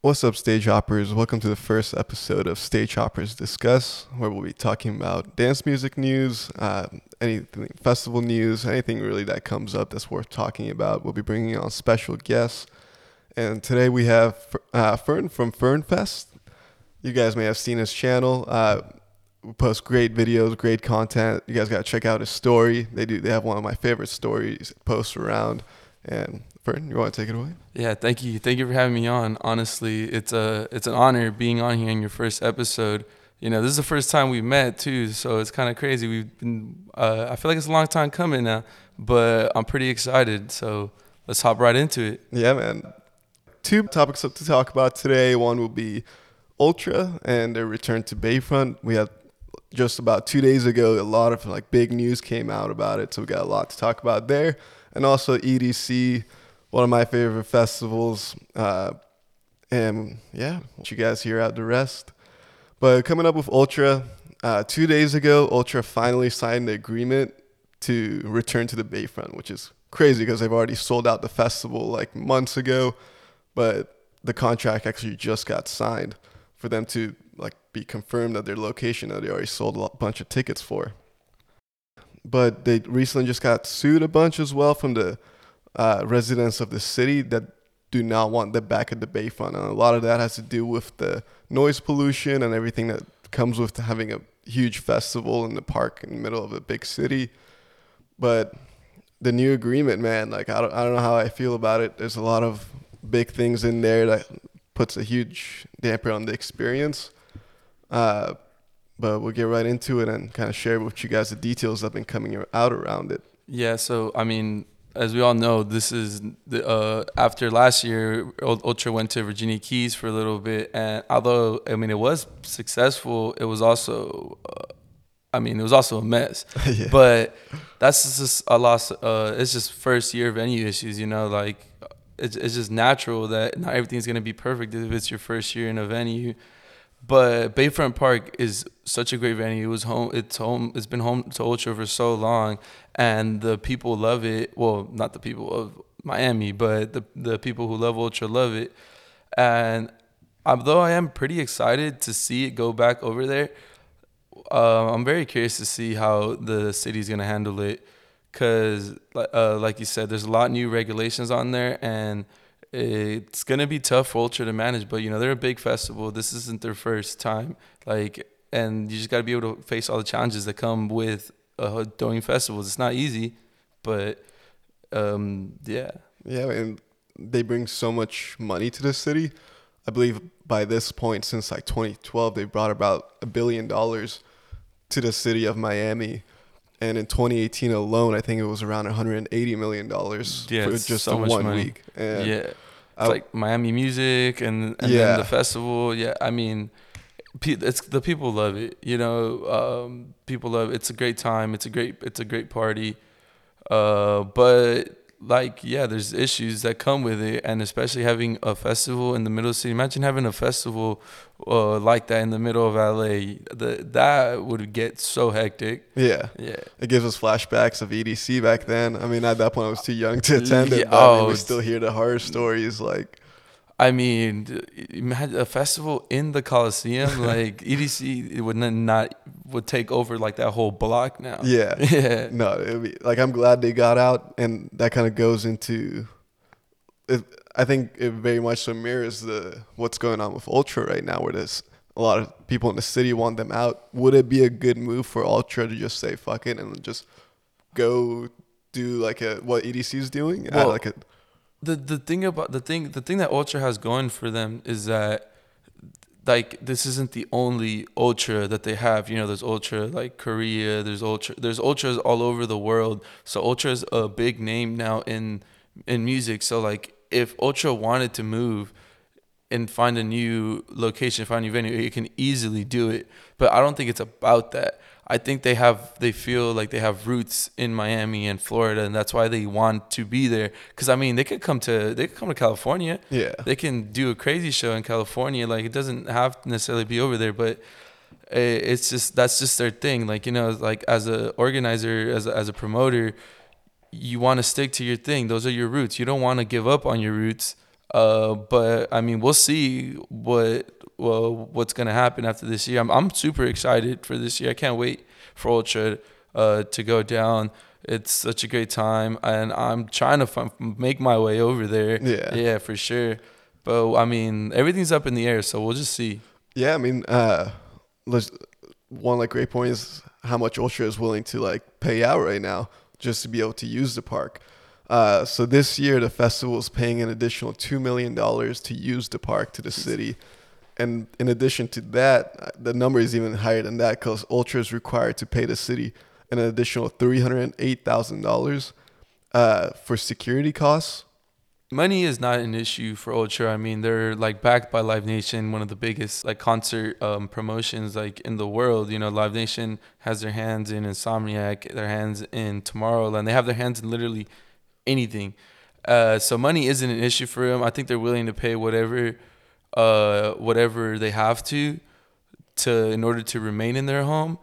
What's up, Stage Hoppers? Welcome to the first episode of Stage Hoppers Discuss, where we'll be talking about dance music news, anything festival news, anything really that comes up that's worth talking about. We'll be bringing on special guests, and today we have Fern from Fernfest. You guys may have seen his channel. We post great videos, great content. You guys gotta check out his story. They have one of my favorite stories posts around. And Fern, you want to take it away? Yeah, thank you for having me on. Honestly, it's an honor being on here in your first episode. You know, this is the first time we've met too, so it's kind of crazy. We've been, I feel like it's a long time coming now, but I'm pretty excited. So let's hop right into it. Yeah, man. Two topics up to talk about today. One will be Ultra and their return to Bayfront. We had just about 2 days ago, a lot of big news came out about it, so we got a lot to talk about there. And also EDC, one of my favorite festivals. And yeah, let you guys hear out the rest. But coming up with Ultra, 2 days ago, Ultra finally signed the agreement to return to the Bayfront, which is crazy because they've already sold out the festival months ago. But the contract actually just got signed for them to be confirmed at their location that they already sold a bunch of tickets for. But they recently just got sued a bunch as well from the residents of the city that do not want them back at the Bayfront. And a lot of that has to do with the noise pollution and everything that comes with having a huge festival in the park in the middle of a big city. But the new agreement, man, I don't know how I feel about it. There's a lot of big things in there that puts a huge damper on the experience. But we'll get right into it and kind of share with you guys the details that have been coming out around it. Yeah, so, I mean, as we all know, this is after last year, Ultra went to Virginia Keys for a little bit. And although, I mean, it was successful, it was also, a mess. Yeah. But that's just a loss. It's just first year venue issues, it's just natural that not everything's going to be perfect if it's your first year in a venue. But Bayfront Park is such a great venue. It was home. It's been home to Ultra for so long, and the people love it. Well, not the people of Miami, but the people who love Ultra love it. And although I am pretty excited to see it go back over there, I'm very curious to see how the city's gonna handle it, because like you said, there's a lot of new regulations on there and. It's going to be tough for Ultra to manage, but, they're a big festival. This isn't their first time. And you just got to be able to face all the challenges that come with doing festivals. It's not easy, but, yeah. Yeah, and they bring so much money to the city. I believe by this point, since 2012, they brought about $1 billion to the city of Miami. And in 2018 alone, I think it was around $180 million for just so one week. And yeah. It's Miami music and then the festival. Yeah, I mean, it's the people love it. People love it. It's a great time. It's a great party. But there's issues that come with it, and especially having a festival in the middle of the city. Imagine having a festival like that in the middle of LA. That would get so hectic. Yeah. It gives us flashbacks of EDC back then. I mean, at that point, I was too young to attend it, but we still hear the horror stories. Imagine a festival in the Coliseum. EDC would take over that whole block now. Yeah. No, it'd be, I'm glad they got out, and that kind of goes into. I think it very much so mirrors what's going on with Ultra right now, where there's a lot of people in the city want them out. Would it be a good move for Ultra to just say fuck it and just go do what EDC is doing? Well, The thing that Ultra has going for them is that this isn't the only Ultra that they have. There's Ultra Korea, there's Ultras all over the world. So Ultra is a big name now in music. So if Ultra wanted to move and find a new location, find a new venue, it can easily do it. But I don't think it's about that. I think they feel they have roots in Miami and Florida, and that's why they want to be there. Because they could come to California. Yeah, they can do a crazy show in California. It doesn't have to necessarily be over there, but it's just that's just their thing. As an organizer, as a promoter, you want to stick to your thing. Those are your roots. You don't want to give up on your roots. But I mean, we'll see what's gonna happen after this year. I'm super excited for this year. I can't wait for Ultra to go down. It's such a great time, and I'm trying to make my way over there. Yeah, for sure. But I mean, everything's up in the air, so we'll just see. Yeah, I mean, one great point is how much Ultra is willing to pay out right now just to be able to use the park. So this year, the festival is paying an additional $2 million to use the park to the city. And in addition to that, the number is even higher than that because Ultra is required to pay the city an additional $308,000 for security costs. Money is not an issue for Ultra. I mean, they're backed by Live Nation, one of the biggest concert promotions in the world. You know, Live Nation has their hands in Insomniac, their hands in Tomorrowland. They have their hands in literally anything. So money isn't an issue for them. I think they're willing to pay whatever they have to in order to remain in their home.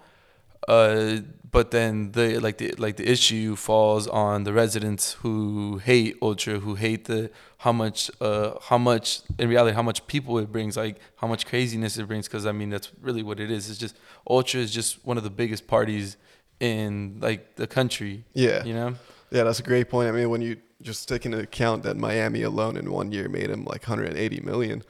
But then the issue falls on the residents who hate Ultra, who hate how much people it brings, how much craziness it brings. Because I mean, that's really what it is. It's just Ultra is just one of the biggest parties in the country. Yeah, you know. Yeah, that's a great point. I mean, when you just take into account that Miami alone in one year made them $180 million.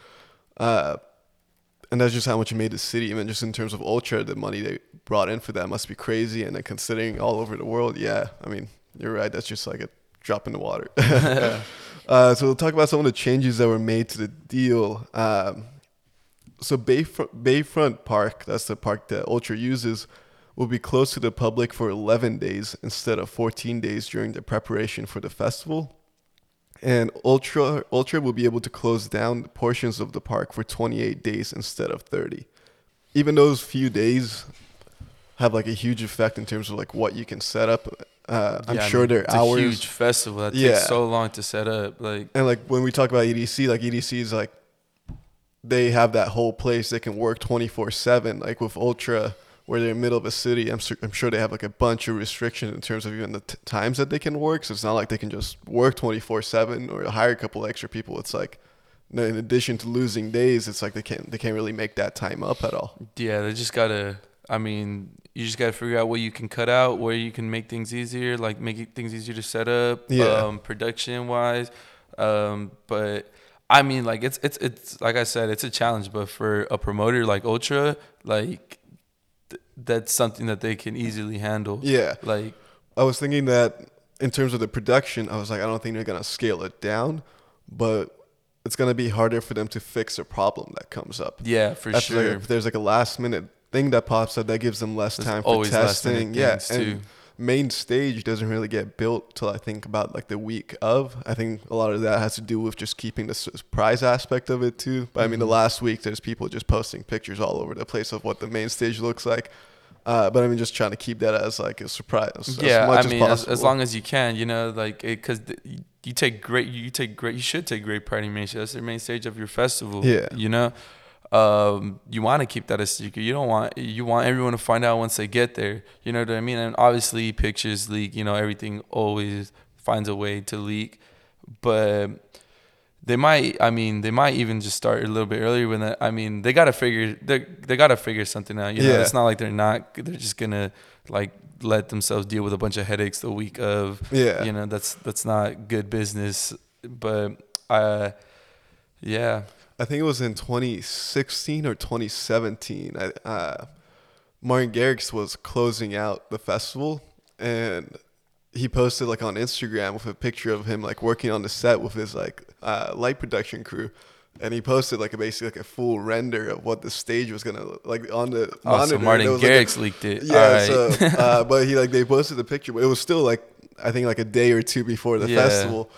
And that's just how much it made the city. I mean, just in terms of Ultra, the money they brought in for that must be crazy. And then considering all over the world, yeah, I mean, you're right. That's just a drop in the water. So we'll talk about some of the changes that were made to the deal. So Bayfront Park, that's the park that Ultra uses, will be closed to the public for 11 days instead of 14 days during the preparation for the festival. And Ultra will be able to close down the portions of the park for 28 days instead of 30. Even those few days have a huge effect in terms of what you can set up. It's hours. It's a huge festival that takes so long to set up. When we talk about EDC, EDC is they have that whole place they can work 24/7. With Ultra, where they're in the middle of a city, I'm sure they have a bunch of restrictions in terms of even the times that they can work. So it's not they can just work 24/7 or hire a couple extra people. It's in addition to losing days, it's they can't really make that time up at all. Yeah, they just gotta. I mean, you just gotta figure out what you can cut out, where you can make things easier, make things easier to set up, production wise. But I mean, it's like I said, it's a challenge. But for a promoter like Ultra, that's something that they can easily handle. Yeah. I was thinking that in terms of the production, I was I don't think they're going to scale it down, but it's going to be harder for them to fix a problem that comes up. Yeah, for sure. If there's a last minute thing that pops up, that gives them less time for testing. Yeah. And main stage doesn't really get built till I think about the week of. I think a lot of that has to do with just keeping the surprise aspect of it too. But I mean, the last week there's people just posting pictures all over the place of what the main stage looks like. But I mean, just trying to keep that as a surprise. Yeah, as much as possible. As long as you can, you know, because you should take great pride in main stage. That's the main stage of your festival. Yeah, you know, you want to keep that a secret. You want everyone to find out once they get there. You know what I mean? And obviously, pictures leak. You know, everything always finds a way to leak, but. They might even just start a little bit earlier. They gotta figure. They gotta figure something out. You know, it's not they're not. They're just gonna let themselves deal with a bunch of headaches the week of. Yeah. You know, that's not good business. But yeah. I think it was in 2016 or 2017. Martin Garrix was closing out the festival and. He posted on Instagram with a picture of him working on the set with his light production crew, and he posted a full render of what the stage was gonna look like on the monitor. So Martin Garrix leaked it. Yeah, all right. So but he they posted the picture, but it was still I think a day or two before the festival,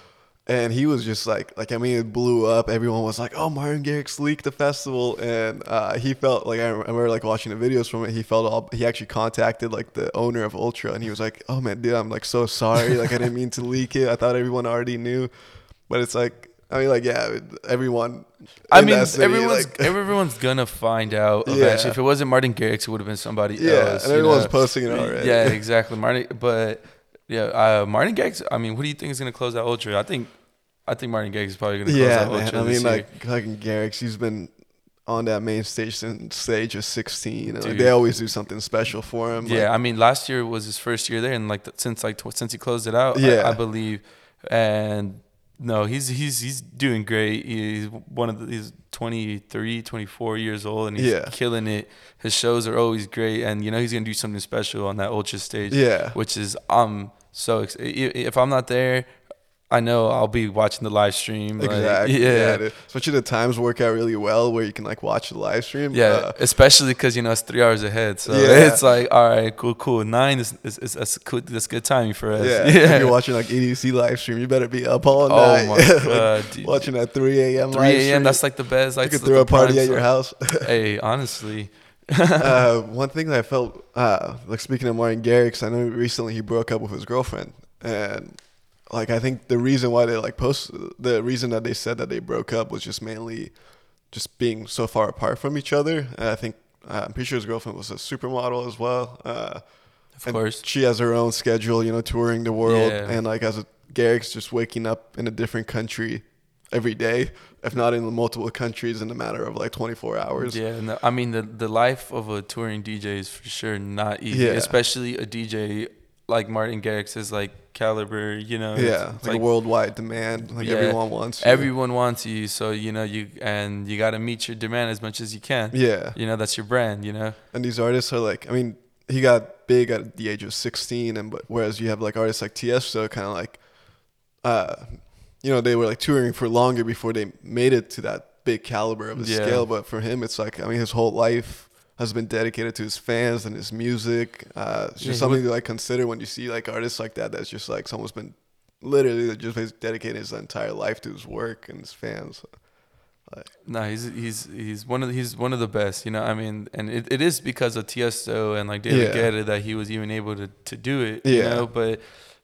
and he was just it blew up. Everyone was oh, Martin Garrix leaked the festival, and he felt I remember watching the videos from it. He felt he actually contacted the owner of Ultra, and he was oh man, dude, I'm so sorry. I didn't mean to leak it. I thought everyone already knew, but it's yeah, everyone. I mean, city, everyone's gonna find out eventually. If it wasn't Martin Garrix, it would have been somebody else. And everyone's posting it already. Yeah, exactly, Martin. But yeah, Martin Garrix. I mean, who do you think is gonna close that Ultra? I think I think Martin Garrix is probably going to close out Ultra this year. Like Garrix, he's been on that main stage since the age of 16. Like, they always do something special for him. Yeah, like, I mean, last year was his first year there, and since he closed it out, I believe. And no, he's doing great. He's 23, 24 years old, and he's killing it. His shows are always great, and you know he's gonna do something special on that Ultra stage. Yeah, which is so if I'm not there, I know I'll be watching the live stream. Exactly. Like, especially the times work out really well where you can like watch the live stream. Yeah, especially because you know it's 3 hours ahead. So it's like, all right, cool. 9 is cool. That's good timing for us. Yeah. If you're watching like EDC live stream, you better be up all night. Oh my god, dude. Watching that 3 a.m. live stream. 3 a.m. That's like the best. Like, you could throw a party at your house. Hey, honestly. One thing that I felt like, speaking of Martin Garrix, I know recently he broke up with his girlfriend, and like, I think the reason why they like the reason that they said that they broke up was just mainly just being so far apart from each other. And I think, I'm pretty sure his girlfriend was a supermodel as well. Of course. She has her own schedule, you know, touring the world. Yeah. And like, as Garrix just waking up in a different country every day, if not in multiple countries in a matter of like 24 hours. Yeah. And I mean, the life of a touring DJ is for sure not easy, especially a DJ like Martin Garrix is like, caliber, you know. Yeah, it's like a worldwide demand. Like, everyone wants you. Everyone wants you, so you know you got to meet your demand as much as you can. Yeah, you know, that's your brand, you know. And these artists are like, I mean, he got big at the age of 16, and but whereas you have like artists like Tiësto, kind of like, you know, they were like touring for longer before they made it to that big caliber of a scale. But for him, it's like, I mean, his whole life has been dedicated to his fans and his music. It's just something to like consider when you see like artists like that. That's just like someone's been literally just dedicated his entire life to his work and his fans. Like, no, he's one of the best. You know, I mean, and it is because of Tiësto and like David Guetta that he was even able to do it. Yeah. You know, but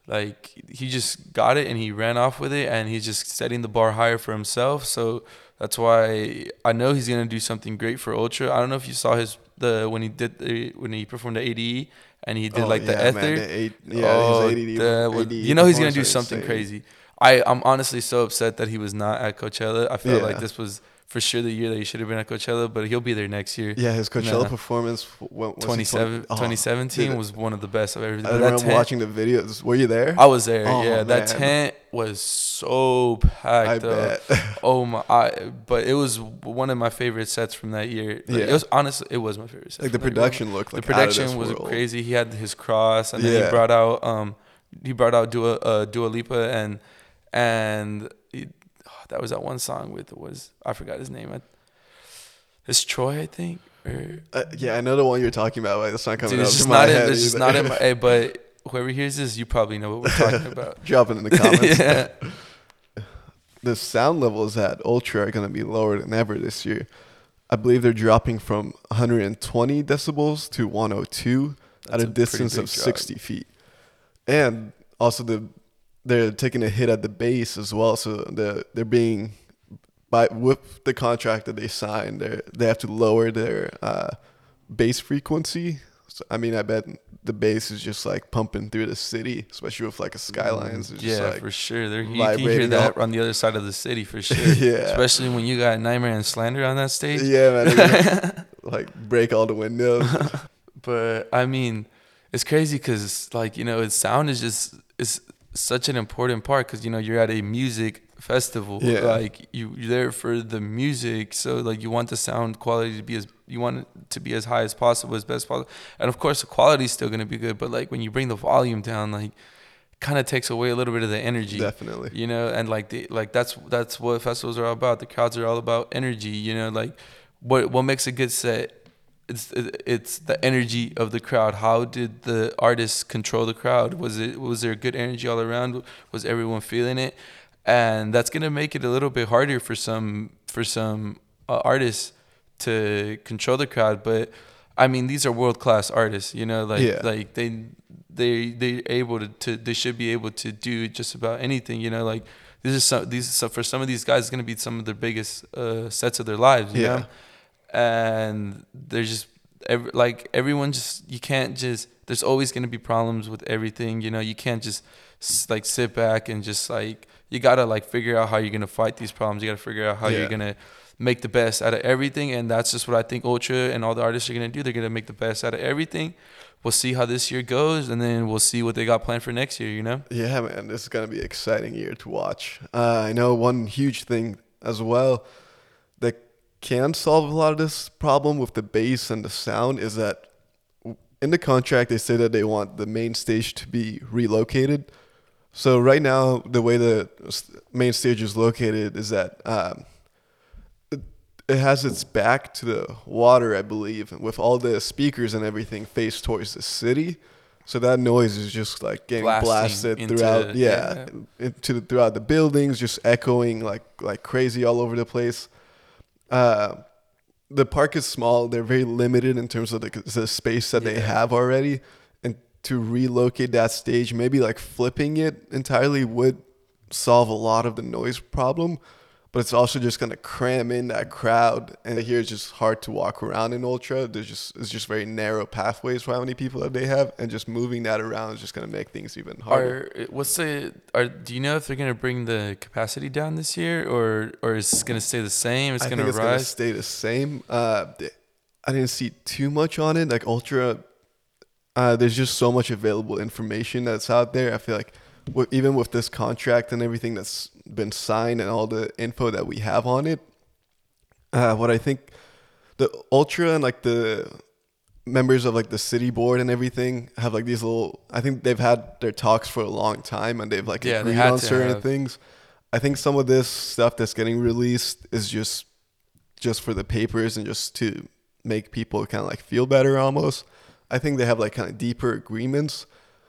like, he just got it and he ran off with it, and he's just setting the bar higher for himself. So that's why I know he's gonna do something great for Ultra. I don't know if you saw when he performed the ADE and he did the ether. Man, you know he's gonna do something crazy. I'm honestly so upset that he was not at Coachella. I feel like this was for sure the year that he should have been at Coachella, but he'll be there next year. Yeah, his Coachella performance 2017 was one of the best I've ever seen. I remember watching the videos. Were you there? I was there. That tent was so packed up. But it was one of my favorite sets from that year. Like, it was my favorite set. Like, the production looked like the production was crazy. He had his cross, and then he brought out Dua Lipa and. That was that one song I forgot his name. It's Troy, I think. Or, I know the one you're talking about. But it's not coming up to my head. It's just not in my head. But whoever hears this, you probably know what we're talking about. Drop it in the comments. The sound levels at Ultra are going to be lower than ever this year. I believe they're dropping from 120 decibels to 102 at a distance of 60 feet. And also they're taking a hit at the base as well, so they're being, with the contract that they signed, they have to lower their bass frequency. So, I mean, I bet the bass is just like pumping through the city, especially with like a Skylines. It's just like, for sure. You can hear that on the other side of the city for sure. Especially when you got Nightmare and Slander on that stage. Yeah, man. Like, break all the windows. But I mean, it's crazy because like, you know, its sound is just such an important part, because you know you're at a music festival. Like, you're there for the music, so like you want the sound quality to be as high as possible, as best possible, and of course the quality is still going to be good, but like when you bring the volume down, like, kind of takes away a little bit of the energy. Definitely, you know. And like that's what festivals are all about. The crowds are all about energy, you know. Like, what makes a good set? It's the energy of the crowd. How did the artists control the crowd? Was there good energy all around? Was everyone feeling it? And that's gonna make it a little bit harder for some artists to control the crowd. But I mean, these are world class artists, you know. Like, like they should be able to do just about anything, you know. Like, for some of these guys, it's gonna be some of their biggest sets of their lives, you know. And there's just you can't just, there's always going to be problems with everything, you know. You can't just like sit back and just like, you gotta like figure out how you're gonna fight these problems. You gotta figure out how you're gonna make the best out of everything, and that's just what I think Ultra and all the artists are gonna do. They're gonna make the best out of everything. We'll see how this year goes, and then we'll see what they got planned for next year, you know? Yeah, man, this is gonna be an exciting year to watch. I know one huge thing as well that can solve a lot of this problem with the bass and the sound is that in the contract, they say that they want the main stage to be relocated. So right now, the way the main stage is located is that it has its back to the water, I believe, with all the speakers and everything faced towards the city. So that noise is just like getting blasted throughout the buildings, just echoing like crazy all over the place. The park is small. They're very limited in terms of the space that they have already. And to relocate that stage, maybe like flipping it entirely would solve a lot of the noise problem. But it's also just going to cram in that crowd. And here it's just hard to walk around in Ultra. It's just very narrow pathways for how many people that they have. And just moving that around is just going to make things even harder. Do you know if they're going to bring the capacity down this year? Or is it going to stay the same? It's going to rise? I think it's going to stay the same. I didn't see too much on it. Like Ultra, there's just so much available information that's out there. I feel like even with this contract and everything that's been signed and all the info that we have on it, what I think the Ultra and like the members of like the city board and everything have like these little, I think they've had their talks for a long time and they've like agreed on certain things. I think some of this stuff that's getting released is just for the papers and just to make people kind of like feel better almost. I think they have like kind of deeper agreements.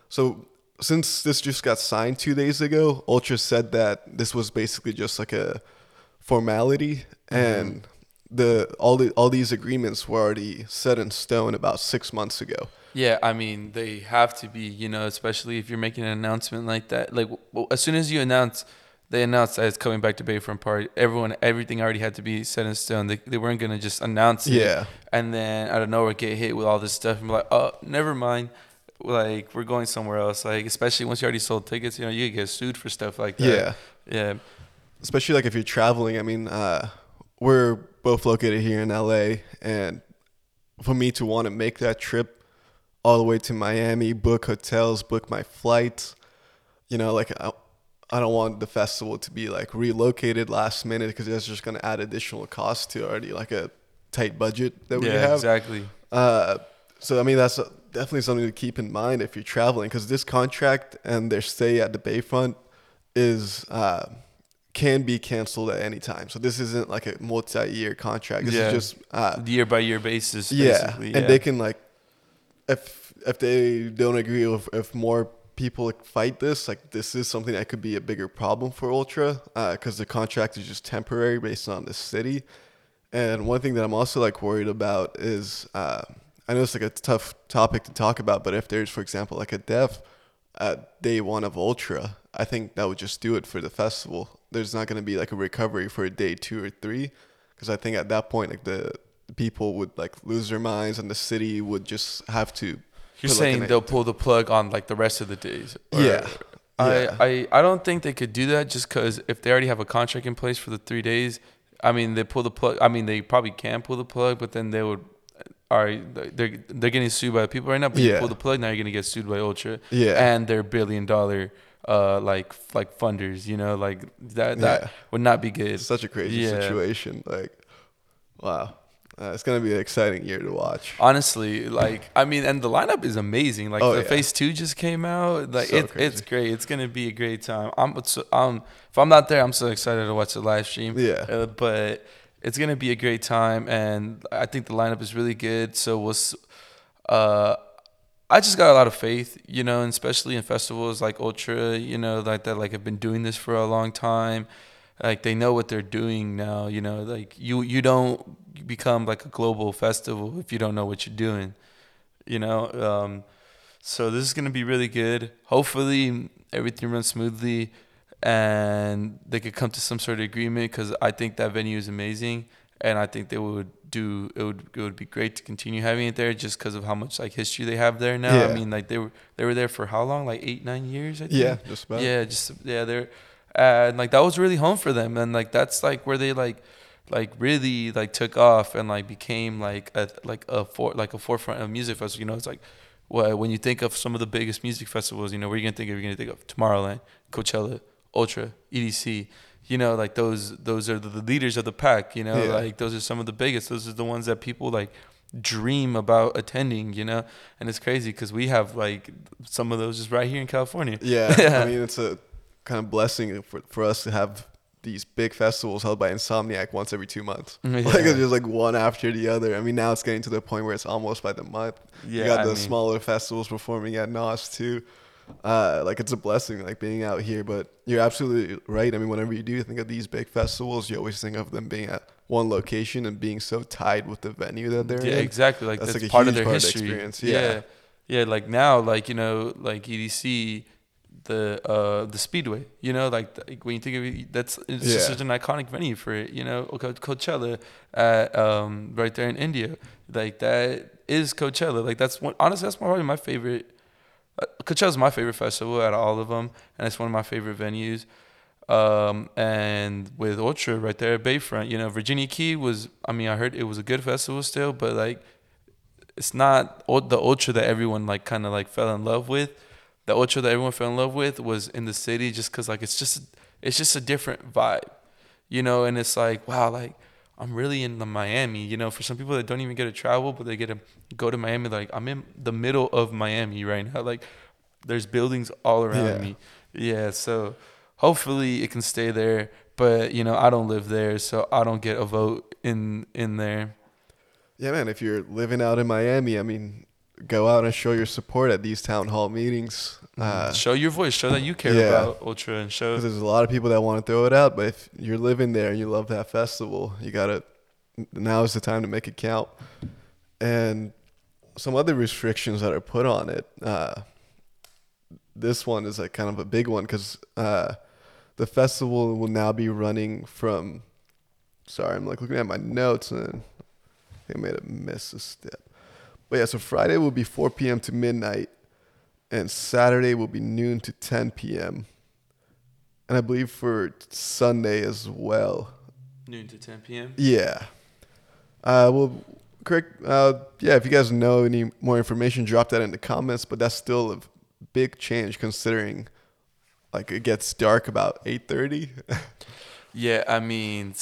So since this just got signed 2 days ago, Ultra said that this was basically just like a formality, and all these agreements were already set in stone about 6 months ago. Yeah, I mean, they have to be, you know, especially if you're making an announcement like that. Like, as soon as you announce, they announced that it's coming back to Bayfront Park, everything already had to be set in stone. They weren't going to just announce it and then out of nowhere get hit with all this stuff and be like, oh, never mind. Like, we're going somewhere else. Like, especially once you already sold tickets, you know, you get sued for stuff like that. Yeah. Especially, like, if you're traveling. I mean, we're both located here in L.A., and for me to want to make that trip all the way to Miami, book hotels, book my flights, you know, like, I don't want the festival to be, like, relocated last minute because that's just going to add additional cost to already, like, a tight budget that we have. Yeah, exactly. So, I mean, that's definitely something to keep in mind if you're traveling, because this contract and their stay at the Bayfront is can be canceled at any time. So this isn't like a multi-year contract. This is just year-by-year basis, basically. Yeah, and they can, like, if they don't agree with, if more people fight this, like, this is something that could be a bigger problem for Ultra, because the contract is just temporary based on the city. And one thing that I'm also, like, worried about is I know it's like a tough topic to talk about, but if there's, for example, like a deaf day one of Ultra, I think that would just do it for the festival. There's not going to be like a recovery for a day two or three, because I think at that point, like, the people would like lose their minds and the city would just have to. You're saying they'll pull the plug on like the rest of the days. I don't think they could do that, just because if they already have a contract in place for the 3 days, I mean, they pull the plug. I mean, they probably can pull the plug, but then they would. All right, they're getting sued by people right now, but you pull the plug, now you're gonna get sued by Ultra, and their $1 billion like funders, you know, like that would not be good. It's such a crazy situation. Like, wow, it's gonna be an exciting year to watch. Honestly, like, I mean, and the lineup is amazing. Like, Phase 2 just came out. Like, so it's great. It's gonna be a great time. If I'm not there, I'm so excited to watch the live stream. Yeah, but it's going to be a great time, and I think the lineup is really good. So I just got a lot of faith, you know, and especially in festivals like Ultra, you know, like that, like, have been doing this for a long time. Like, they know what they're doing now, you know. Like, you don't become like a global festival if you don't know what you're doing, you know. So this is going to be really good. Hopefully everything runs smoothly and they could come to some sort of agreement, because I think that venue is amazing, and I think they would do it would be great to continue having it there, just because of how much like history they have there now. I mean, like, they were there for how long, like 8-9 years, I think. Just about. They're and like that was really home for them, and like that's like where they like really like took off and like became like a forefront of music festivals. You know, it's like, well, when you think of some of the biggest music festivals, you know, what are you gonna think of? You're gonna think of Tomorrowland, Coachella, Ultra, EDC. You know, like those are the leaders of the pack. You know, yeah. Like those are some of the biggest. Those are the ones that people like dream about attending, you know. And it's crazy because we have like some of those just right here in California. Yeah, yeah. I mean, it's a kind of blessing for us to have these big festivals held by Insomniac once every 2 months. Yeah. Like it's just like one after the other. I mean, now it's getting to the point where it's almost by the month. Yeah, you got the smaller festivals performing at NOS too. Like it's a blessing, like being out here. But you're absolutely right. I mean, whenever you do think of these big festivals, you always think of them being at one location and being so tied with the venue that they're in. Yeah, exactly. Like that's like a part of their history. Experience. Yeah. Yeah. Like now, like, you know, like EDC, the Speedway, you know, like when you think of it, that's it's just such an iconic venue for it, you know. Coachella right there in India, like that is Coachella. Like that's one, honestly, that's probably my favorite. Coachella's my favorite festival out of all of them, and it's one of my favorite venues. And with Ultra right there at Bayfront, you know, Virginia Keys was, I mean, I heard it was a good festival still, but like it's not the Ultra that everyone like kind of like fell in love with. The Ultra that everyone fell in love with was in the city, just because like it's just a different vibe, you know. And it's like, wow, like I'm really in the Miami, you know, for some people that don't even get to travel, but they get to go to Miami. Like I'm in the middle of Miami right now. Like there's buildings all around me. Yeah. So hopefully it can stay there, but you know, I don't live there, so I don't get a vote in there. Yeah, man. If you're living out in Miami, I mean, go out and show your support at these town hall meetings. Show your voice, show that you care about Ultra, and show, because there's a lot of people that want to throw it out, but if you're living there and you love that festival, you gotta, now is the time to make it count. And some other restrictions that are put on it, this one is like kind of a big one, because the festival will now be running from, sorry, I'm like looking at my notes and I think I missed a step, but yeah, so Friday will be 4 p.m. to midnight, and Saturday will be noon to 10 p.m. And I believe for Sunday as well. Noon to 10 p.m.? Yeah. Well, correct. Yeah, if you guys know any more information, drop that in the comments. But that's still a big change considering, like, it gets dark about 8:30. Yeah, I mean,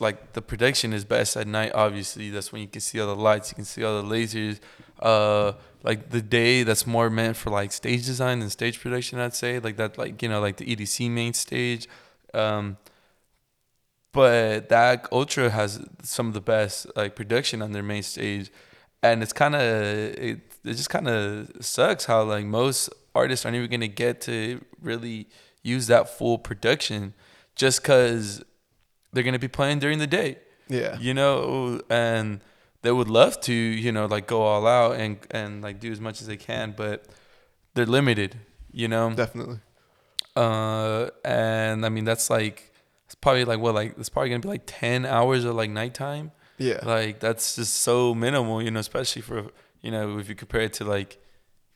like, the prediction is best at night, obviously. That's when you can see all the lights. You can see all the lasers. Like the day that's more meant for like stage design and stage production, I'd say, like that, like, you know, like the EDC main stage, but that Ultra has some of the best like production on their main stage, and it's kind of it just kind of sucks how like most artists aren't even gonna get to really use that full production just because they're gonna be playing during the day, you know, and they would love to, you know, like go all out and like do as much as they can, but they're limited, you know? Definitely. And I mean, that's like, it's probably like, what, like, it's probably gonna be like 10 hours of like nighttime. Yeah. Like that's just so minimal, you know, especially for, you know, if you compare it to like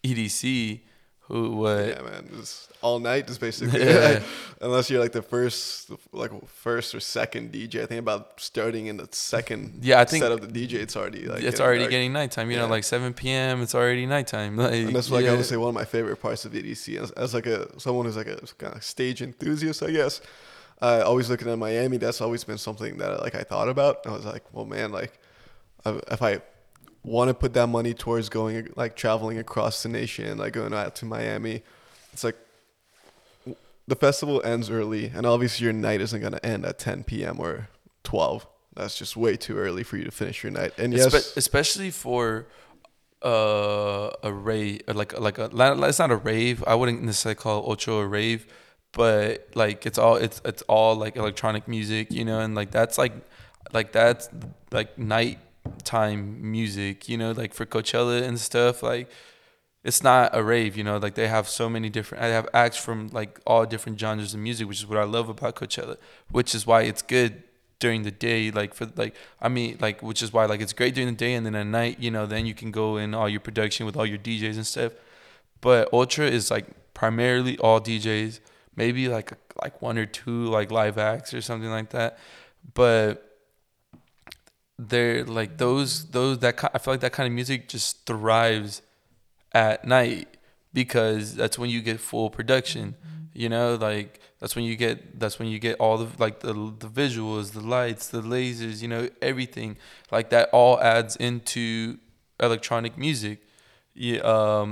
EDC, who, what? Yeah, man, just all night, just basically. Yeah. Unless you're like the first or second DJ. I think about starting in the second. Yeah, I think set of the DJ, it's already like it's already dark. Getting nighttime. You know, like 7 p.m. It's already nighttime. Like, and that's like I would say one of my favorite parts of EDC. As like someone who's like a kind of stage enthusiast, I guess. Always looking at Miami. That's always been something that like I thought about. I was like, well, man, like if I want to put that money towards going, like traveling across the nation, like going out to Miami. It's like the festival ends early, and obviously your night isn't going to end at 10 p.m. or 12. That's just way too early for you to finish your night. And yes, especially for a rave, like a it's not a rave. I wouldn't necessarily call Ocho a rave, but like it's all like electronic music, you know, and like that's like night time music, you know, like for Coachella and stuff. Like it's not a rave, you know, like they have so many different, I have acts from like all different genres of music, which is what I love about Coachella, which is why it's good during the day, like for like, I mean, like, which is why like it's great during the day, and then at night, you know, then you can go in all your production with all your DJs and stuff. But Ultra is like primarily all DJs, maybe like one or two like live acts or something like that. But they're like those that I feel like that kind of music just thrives at night, because that's when you get full production. You know, like that's when you get all the like the visuals, the lights, the lasers, you know, everything like that all adds into electronic music. Yeah,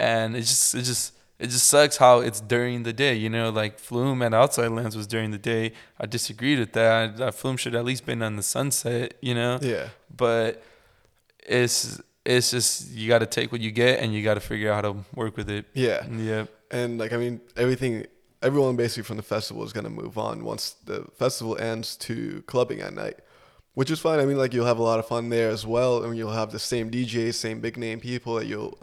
and it just sucks how it's during the day. You know, like Flume at Outside Lands was during the day. I disagreed with that. Flume should at least been on the sunset. You know. Yeah. But it's just you got to take what you get and you got to figure out how to work with it. Yeah. Yeah. And, like, I mean, everyone basically from the festival is going to move on once the festival ends to clubbing at night, which is fine. I mean, like, you'll have a lot of fun there as well. And you'll have the same DJs, same big name people that you'll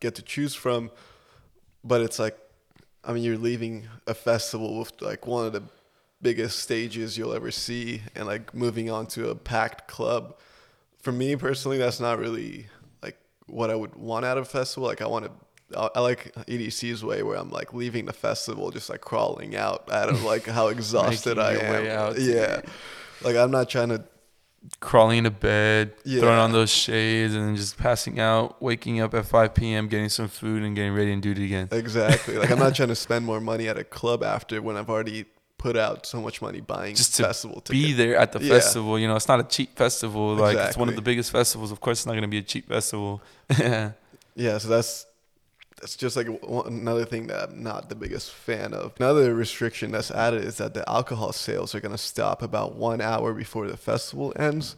get to choose from. But it's like, I mean, you're leaving a festival with, like, one of the biggest stages you'll ever see and, like, moving on to a packed club. For me personally, that's not really, like, what I would want out of a festival. Like, I like EDC's way where I'm like leaving the festival just like crawling out of like how exhausted I am. Way out. Yeah. Like I'm not trying to crawling into bed, yeah. Throwing on those shades and then just passing out, waking up at 5 p.m., getting some food and getting ready and do it again. Exactly. Like I'm not trying to spend more money at a club after when I've already put out so much money buying just festival tickets. Be there at the festival. You know, it's not a cheap festival. Like it's one of the biggest festivals. Of course, it's not going to be a cheap festival. Yeah. So that's just like another thing that I'm not the biggest fan of. Another restriction that's added is that the alcohol sales are going to stop about 1 hour before the festival ends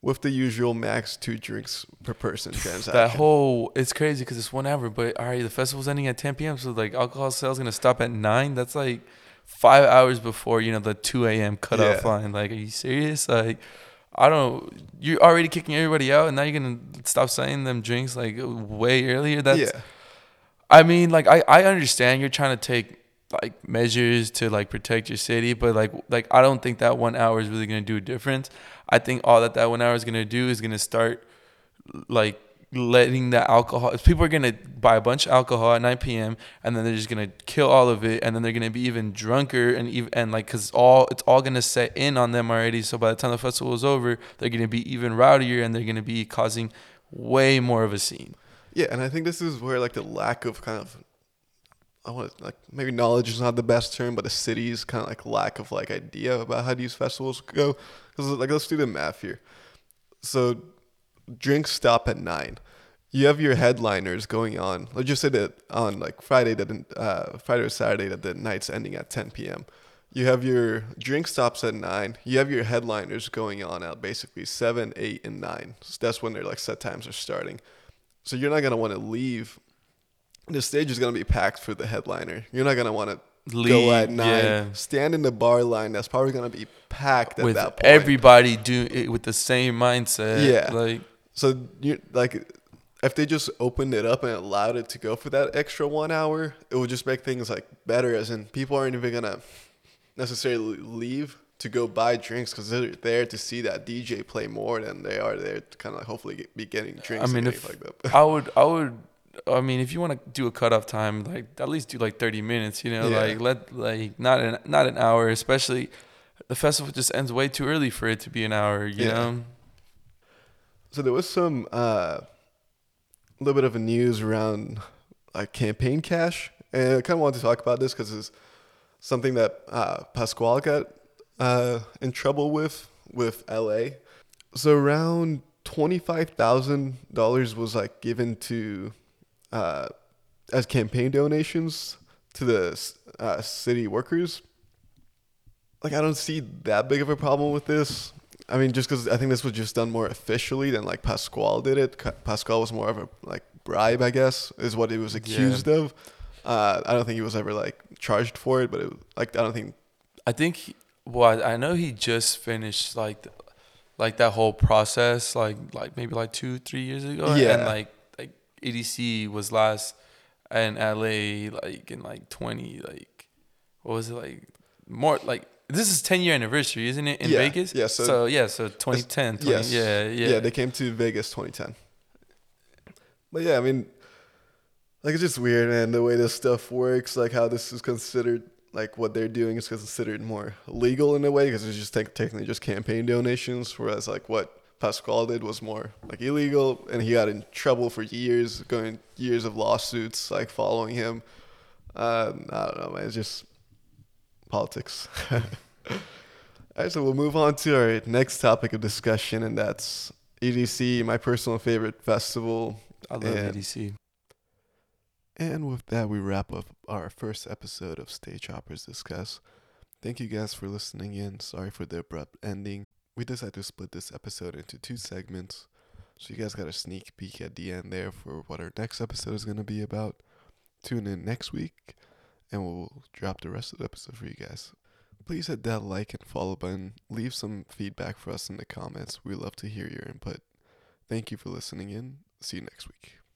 with the usual max 2 drinks per person transaction. It's crazy because it's 1 hour, but all right, the festival's ending at 10 p.m. So like alcohol sales going to stop at 9. That's like 5 hours before, you know, the 2 a.m. cutoff line. Like, are you serious? Like, I don't, you're already kicking everybody out and now you're going to stop selling them drinks like way earlier. That's, yeah. I mean, like, I understand you're trying to take, like, measures to, like, protect your city. But, like I don't think that 1 hour is really going to do a difference. I think all that 1 hour is going to do is going to start, like, letting the alcohol. If people are going to buy a bunch of alcohol at 9 p.m. and then they're just going to kill all of it. And then they're going to be even drunker and like, because it's all going to set in on them already. So, by the time the festival is over, they're going to be even rowdier and they're going to be causing way more of a scene. Yeah, and I think this is where like the lack of kind of, I want to, like maybe knowledge is not the best term, but the city's kind of like lack of like idea about how these festivals go. Because like let's do the math here. So drinks stop at 9. You have your headliners going on. Let's just say that on like Friday or Saturday that the night's ending at 10 p.m. You have your drink stops at 9. You have your headliners going on at basically 7, 8, and 9. So that's when their like set times are starting. So you're not going to want to leave. The stage is going to be packed for the headliner. You're not going to want to go at 9. Yeah. Stand in the bar line. That's probably going to be packed with at that point. Everybody do it with the same mindset. Yeah. Like, so you like if they just opened it up and allowed it to go for that extra 1 hour, it would just make things like better. As in people aren't even going to necessarily leave to go buy drinks because they're there to see that DJ play more than they are there to kind of like hopefully be getting drinks. I mean, if like that. I mean, if you want to do a cutoff time, like at least do like 30 minutes, you know, like not an hour, especially the festival just ends way too early for it to be an hour, you know? So there was some, little bit of a news around like campaign cash. And I kind of wanted to talk about this because it's something that, Pasquale got in trouble with LA. So around $25,000 was like given to as campaign donations to the city workers. Like I don't see that big of a problem with this. I mean, just because I think this was just done more officially than like Pasquale did it. Pasquale was more of a like bribe, I guess, is what he was accused of. I don't think he was ever like charged for it, but it, like I know he just finished like that whole process like maybe like 2-3 years ago. Yeah. And like EDC was last in LA like in like 20 like what was it like more like this is 10-year anniversary, isn't it, in Vegas? Yeah. So 2010. Yes. Yeah, they came to Vegas 2010. But yeah, I mean like it's just weird, man, the way this stuff works, like how this is considered like what they're doing is considered more legal in a way, because it's just technically just campaign donations, whereas like what Pasquale did was more like illegal, and he got in trouble for years, going years of lawsuits like following him. I don't know, man, it's just politics. All right, so we'll move on to our next topic of discussion, and that's EDC, my personal favorite festival. I love EDC. And with that, we wrap up our first episode of Stage Hoppers Discuss. Thank you guys for listening in. Sorry for the abrupt ending. We decided to split this episode into two segments, so you guys got a sneak peek at the end there for what our next episode is going to be about. Tune in next week, and we'll drop the rest of the episode for you guys. Please hit that like and follow button. Leave some feedback for us in the comments. We love to hear your input. Thank you for listening in. See you next week.